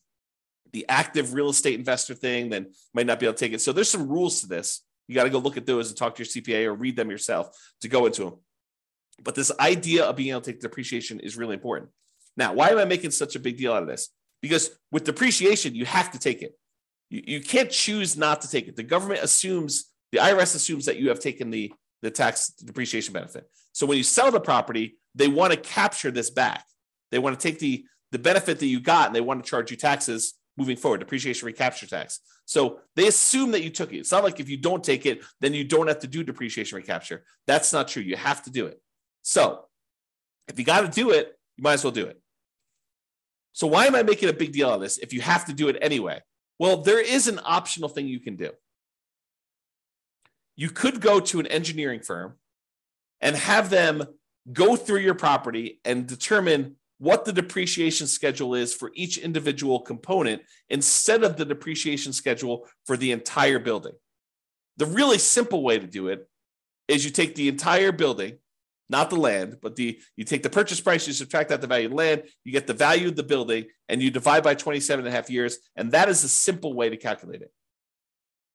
the active real estate investor thing, then you might not be able to take it. So there's some rules to this. You got to go look at those and talk to your C P A or read them yourself to go into them. But this idea of being able to take depreciation is really important. Now, why am I making such a big deal out of this? Because with depreciation, you have to take it. You, you can't choose not to take it. The government assumes, the I R S assumes that you have taken the, the tax depreciation benefit. So when you sell the property, they want to capture this back. They want to take the, the benefit that you got and they want to charge you taxes moving forward, depreciation recapture tax. So they assume that you took it. It's not like if you don't take it, then you don't have to do depreciation recapture. That's not true. You have to do it. So if you got to do it, you might as well do it. So why am I making a big deal out of this if you have to do it anyway? Well, there is an optional thing you can do. You could go to an engineering firm and have them go through your property and determine what the depreciation schedule is for each individual component instead of the depreciation schedule for the entire building. The really simple way to do it is you take the entire building, not the land, but the you take the purchase price, you subtract out the value of the land, you get the value of the building, and you divide by twenty-seven and a half years. And that is a simple way to calculate it.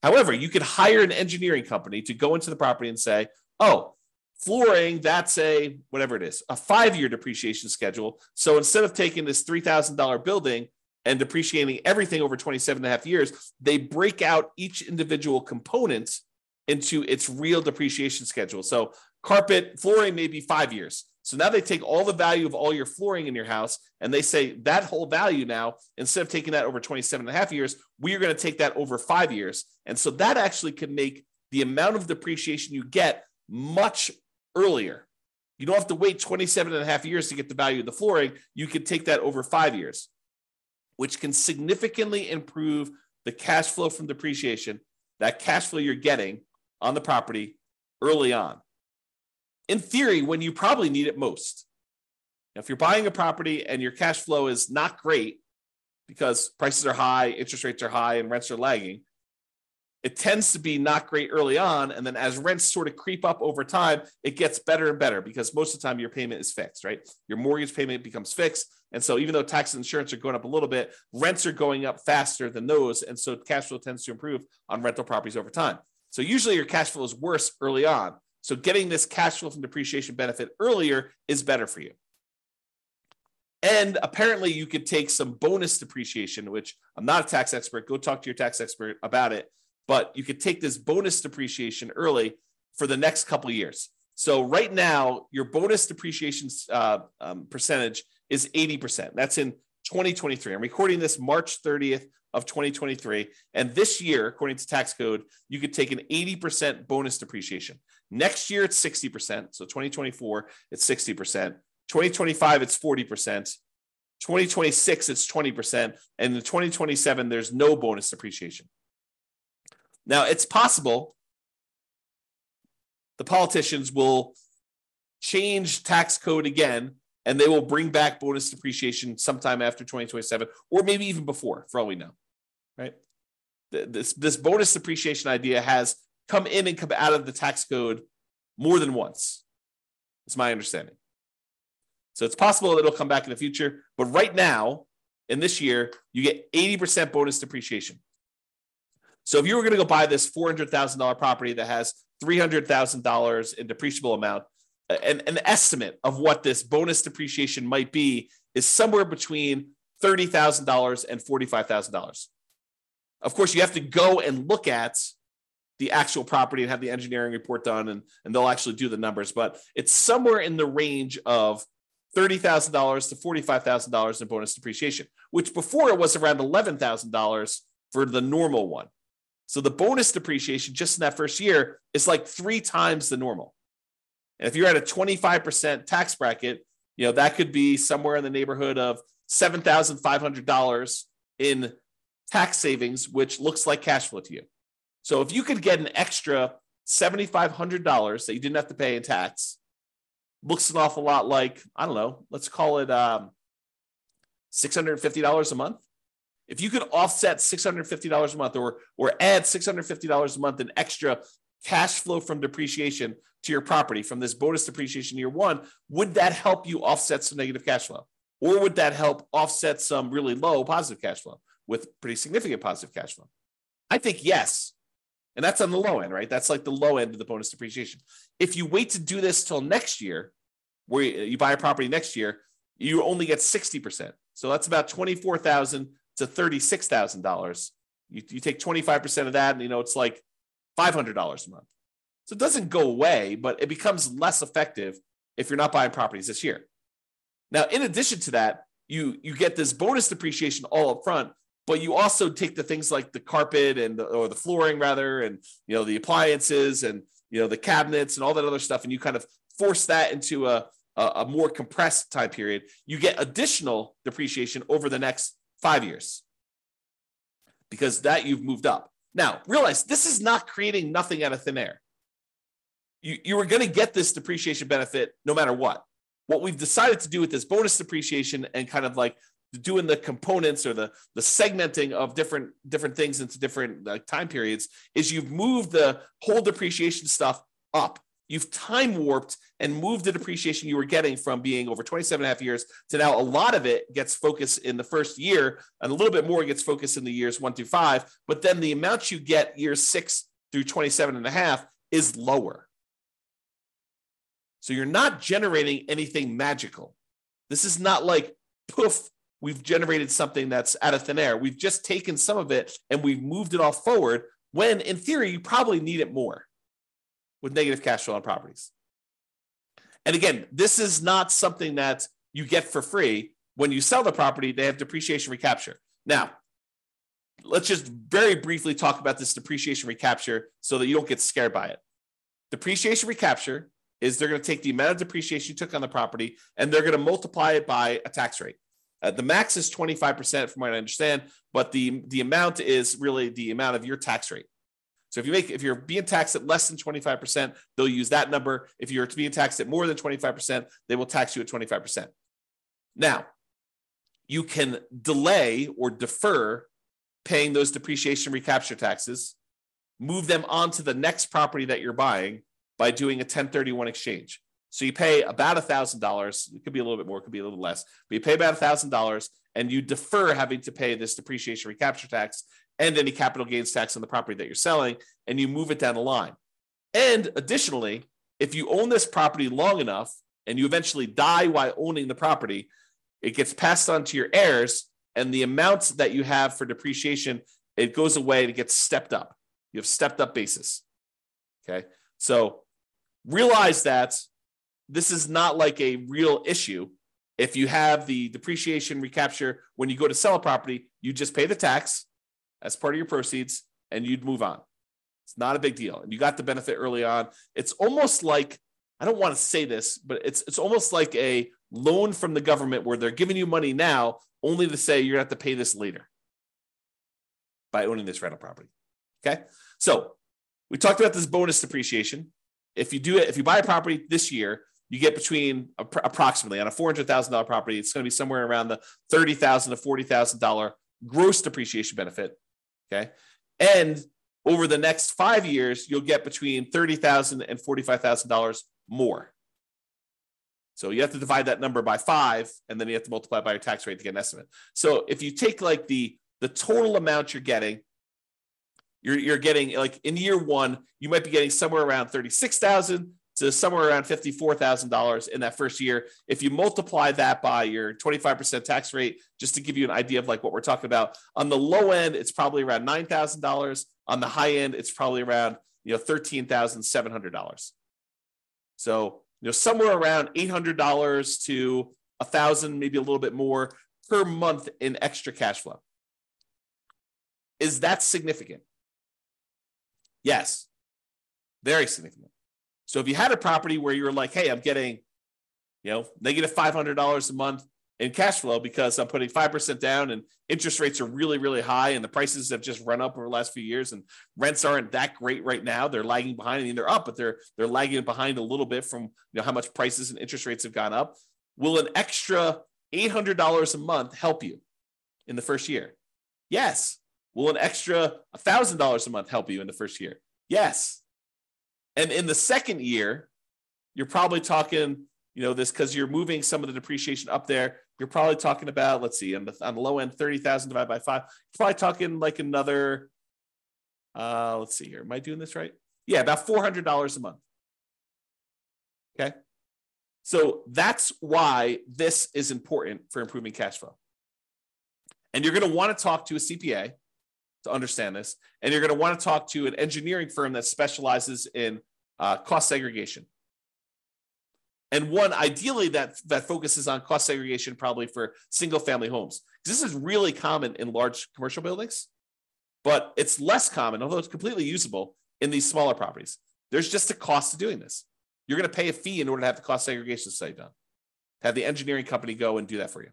However, you could hire an engineering company to go into the property and say, oh, flooring, that's a, whatever it is, a five-year depreciation schedule. So instead of taking this three thousand dollars building and depreciating everything over twenty-seven and a half years, they break out each individual component into its real depreciation schedule. So carpet, flooring may be five years. So now they take all the value of all your flooring in your house and they say that whole value now, instead of taking that over twenty-seven and a half years, we are going to take that over five years. And so that actually can make the amount of depreciation you get much earlier. You don't have to wait twenty-seven and a half years to get the value of the flooring. You can take that over five years, which can significantly improve the cash flow from depreciation, that cash flow you're getting on the property early on. In theory, when you probably need it most. Now, if you're buying a property and your cash flow is not great because prices are high, interest rates are high, and rents are lagging, it tends to be not great early on. And then as rents sort of creep up over time, it gets better and better because most of the time your payment is fixed, right? Your mortgage payment becomes fixed. And so even though taxes and insurance are going up a little bit, rents are going up faster than those. And so cash flow tends to improve on rental properties over time. So usually your cash flow is worse early on. So getting this cash flow from depreciation benefit earlier is better for you. And apparently you could take some bonus depreciation, which I'm not a tax expert. Go talk to your tax expert about it. But you could take this bonus depreciation early for the next couple of years. So right now, your bonus depreciation uh, um, percentage is eighty percent. That's in twenty twenty-three. I'm recording this March thirtieth of twenty twenty-three. And this year, according to tax code, you could take an eighty percent bonus depreciation. Next year, it's sixty percent. So twenty twenty-four, it's sixty percent. twenty twenty-five, it's forty percent. twenty twenty-six, it's twenty percent. And in twenty twenty-seven, there's no bonus depreciation. Now, it's possible the politicians will change tax code again, and they will bring back bonus depreciation sometime after twenty twenty-seven, or maybe even before, for all we know, right? This, this bonus depreciation idea has come in and come out of the tax code more than once. It's my understanding. So it's possible that it'll come back in the future, but right now, in this year, you get eighty percent bonus depreciation. So if you were going to go buy this four hundred thousand dollars property that has three hundred thousand dollars in depreciable amount, An, an estimate of what this bonus depreciation might be is somewhere between thirty thousand dollars and forty-five thousand dollars. Of course, you have to go and look at the actual property and have the engineering report done, and, and they'll actually do the numbers. But it's somewhere in the range of thirty thousand dollars to forty-five thousand dollars in bonus depreciation, which before it was around eleven thousand dollars for the normal one. So the bonus depreciation just in that first year is like three times the normal. And if you're at a twenty-five percent tax bracket, you know, that could be somewhere in the neighborhood of seven thousand five hundred dollars in tax savings, which looks like cash flow to you. So if you could get an extra seven thousand five hundred dollars that you didn't have to pay in tax, looks an awful lot like, I don't know, let's call it um, six hundred fifty dollars a month. If you could offset six hundred fifty dollars a month or, or add six hundred fifty dollars a month in extra cash flow from depreciation to your property from this bonus depreciation year one, would that help you offset some negative cash flow? Or would that help offset some really low positive cash flow with pretty significant positive cash flow? I think yes. And that's on the low end, right? That's like the low end of the bonus depreciation. If you wait to do this till next year, where you buy a property next year, you only get sixty percent. So that's about twenty-four thousand dollars to thirty-six thousand dollars. You, you take twenty-five percent of that and, you know, it's like five hundred dollars a month. So it doesn't go away, but it becomes less effective if you're not buying properties this year. Now, in addition to that, you, you get this bonus depreciation all up front, but you also take the things like the carpet and the, or the flooring rather, and, you know, the appliances and, you know, the cabinets and all that other stuff. And you kind of force that into a, a, a more compressed time period. You get additional depreciation over the next five years because that you've moved up. Now, realize this is not creating nothing out of thin air. You, you were going to get this depreciation benefit no matter what. What we've decided to do with this bonus depreciation and kind of like doing the components or the, the segmenting of different, different things into different uh, time periods is you've moved the whole depreciation stuff up. You've time warped and moved the depreciation you were getting from being over twenty-seven and a half years to now a lot of it gets focused in the first year and a little bit more gets focused in the years one through five. But then the amount you get years six through twenty-seven and a half is lower. So you're not generating anything magical. This is not like, poof, we've generated something that's out of thin air. We've just taken some of it and we've moved it all forward when, in theory, you probably need it more with negative cash flow on properties. And again, this is not something that you get for free. When you sell the property, they have depreciation recapture. Now, let's just very briefly talk about this depreciation recapture so that you don't get scared by it. Depreciation recapture is they're going to take the amount of depreciation you took on the property and they're going to multiply it by a tax rate. Uh, the max is twenty-five percent from what I understand, but the, the amount is really the amount of your tax rate. So if you make, if you're being taxed at less than twenty-five percent, they'll use that number. If you're being taxed at more than twenty-five percent, they will tax you at twenty-five percent. Now, you can delay or defer paying those depreciation recapture taxes, move them onto the next property that you're buying, by doing a ten thirty-one exchange. So you pay about one thousand dollars. It could be a little bit more, it could be a little less, but you pay about one thousand dollars and you defer having to pay this depreciation recapture tax and any capital gains tax on the property that you're selling, and you move it down the line. And additionally, if you own this property long enough and you eventually die while owning the property, it gets passed on to your heirs, and the amounts that you have for depreciation, it goes away and it gets stepped up. You have stepped up basis, okay? So realize that this is not like a real issue. If you have the depreciation recapture, when you go to sell a property, you just pay the tax as part of your proceeds and you'd move on. It's not a big deal. And you got the benefit early on. It's almost like, I don't want to say this, but it's it's almost like a loan from the government where they're giving you money now, only to say you're going to have to pay this later by owning this rental property, okay? So we talked about this bonus depreciation. If you do it, if you buy a property this year, you get between approximately on a four hundred thousand dollars property, it's going to be somewhere around the thirty thousand to forty thousand dollars gross depreciation benefit. Okay. And over the next five years, you'll get between thirty thousand and forty-five thousand dollars more. So you have to divide that number by five, and then you have to multiply by your tax rate to get an estimate. So if you take like the, the total amount you're getting, You're, you're getting like in year one, you might be getting somewhere around thirty-six thousand dollars to somewhere around fifty-four thousand dollars in that first year. If you multiply that by your twenty-five percent tax rate, just to give you an idea of like what we're talking about, on the low end, it's probably around nine thousand dollars. On the high end, it's probably around, you know, thirteen thousand seven hundred dollars. So, you know, somewhere around eight hundred dollars to one thousand dollars, maybe a little bit more per month in extra cash flow. Is that significant? Yes, very significant. So if you had a property where you're like, hey, I'm getting, you know, negative five hundred dollars a month in cash flow because I'm putting five percent down and interest rates are really, really high and the prices have just run up over the last few years and rents aren't that great right now. They're lagging behind. I mean, they're up, but they're they're lagging behind a little bit from, you know, how much prices and interest rates have gone up. Will an extra eight hundred dollars a month help you in the first year? Yes. Will an extra one thousand dollars a month help you in the first year? Yes. And in the second year, you're probably talking, you know, this because you're moving some of the depreciation up there. You're probably talking about, let's see, on the, on the low end, thirty thousand divided by five. You're probably talking like another, uh, let's see here. Am I doing this right? Yeah, about four hundred dollars a month. Okay. So that's why this is important for improving cash flow. And you're going to want to talk to a C P A to understand this. And you're going to want to talk to an engineering firm that specializes in uh, cost segregation. And one, ideally, that, that focuses on cost segregation probably for single family homes. This is really common in large commercial buildings, but it's less common, although it's completely usable in these smaller properties. There's just a cost to doing this. You're going to pay a fee in order to have the cost segregation study done. Have the engineering company go and do that for you.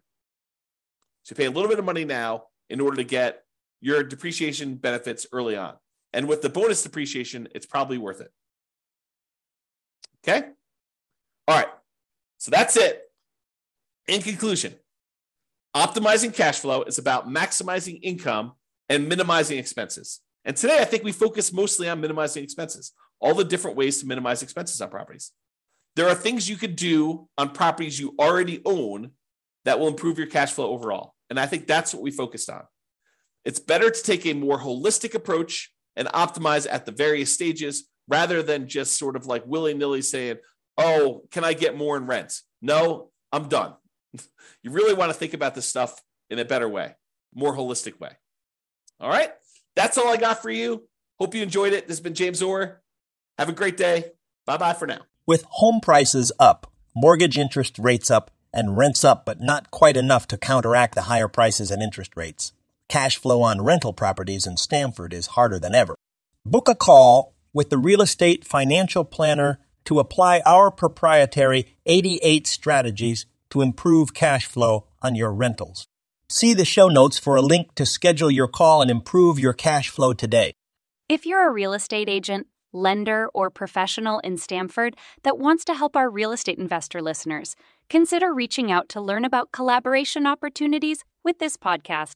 So you pay a little bit of money now in order to get your depreciation benefits early on. And with the bonus depreciation, it's probably worth it. Okay? All right. So that's it. In conclusion, optimizing cash flow is about maximizing income and minimizing expenses. And today, I think we focus mostly on minimizing expenses, all the different ways to minimize expenses on properties. There are things you could do on properties you already own that will improve your cash flow overall. And I think that's what we focused on. It's better to take a more holistic approach and optimize at the various stages rather than just sort of like willy-nilly saying, oh, can I get more in rent? No, I'm done. You really want to think about this stuff in a better way, more holistic way. All right. That's all I got for you. Hope you enjoyed it. This has been James Orr. Have a great day. Bye-bye for now. With home prices up, mortgage interest rates up, and rents up, but not quite enough to counteract the higher prices and interest rates, cash flow on rental properties in Stamford is harder than ever. Book a call with the Real Estate Financial Planner to apply our proprietary eighty-eight strategies to improve cash flow on your rentals. See the show notes for a link to schedule your call and improve your cash flow today. If you're a real estate agent, lender, or professional in Stamford that wants to help our real estate investor listeners, consider reaching out to learn about collaboration opportunities with this podcast.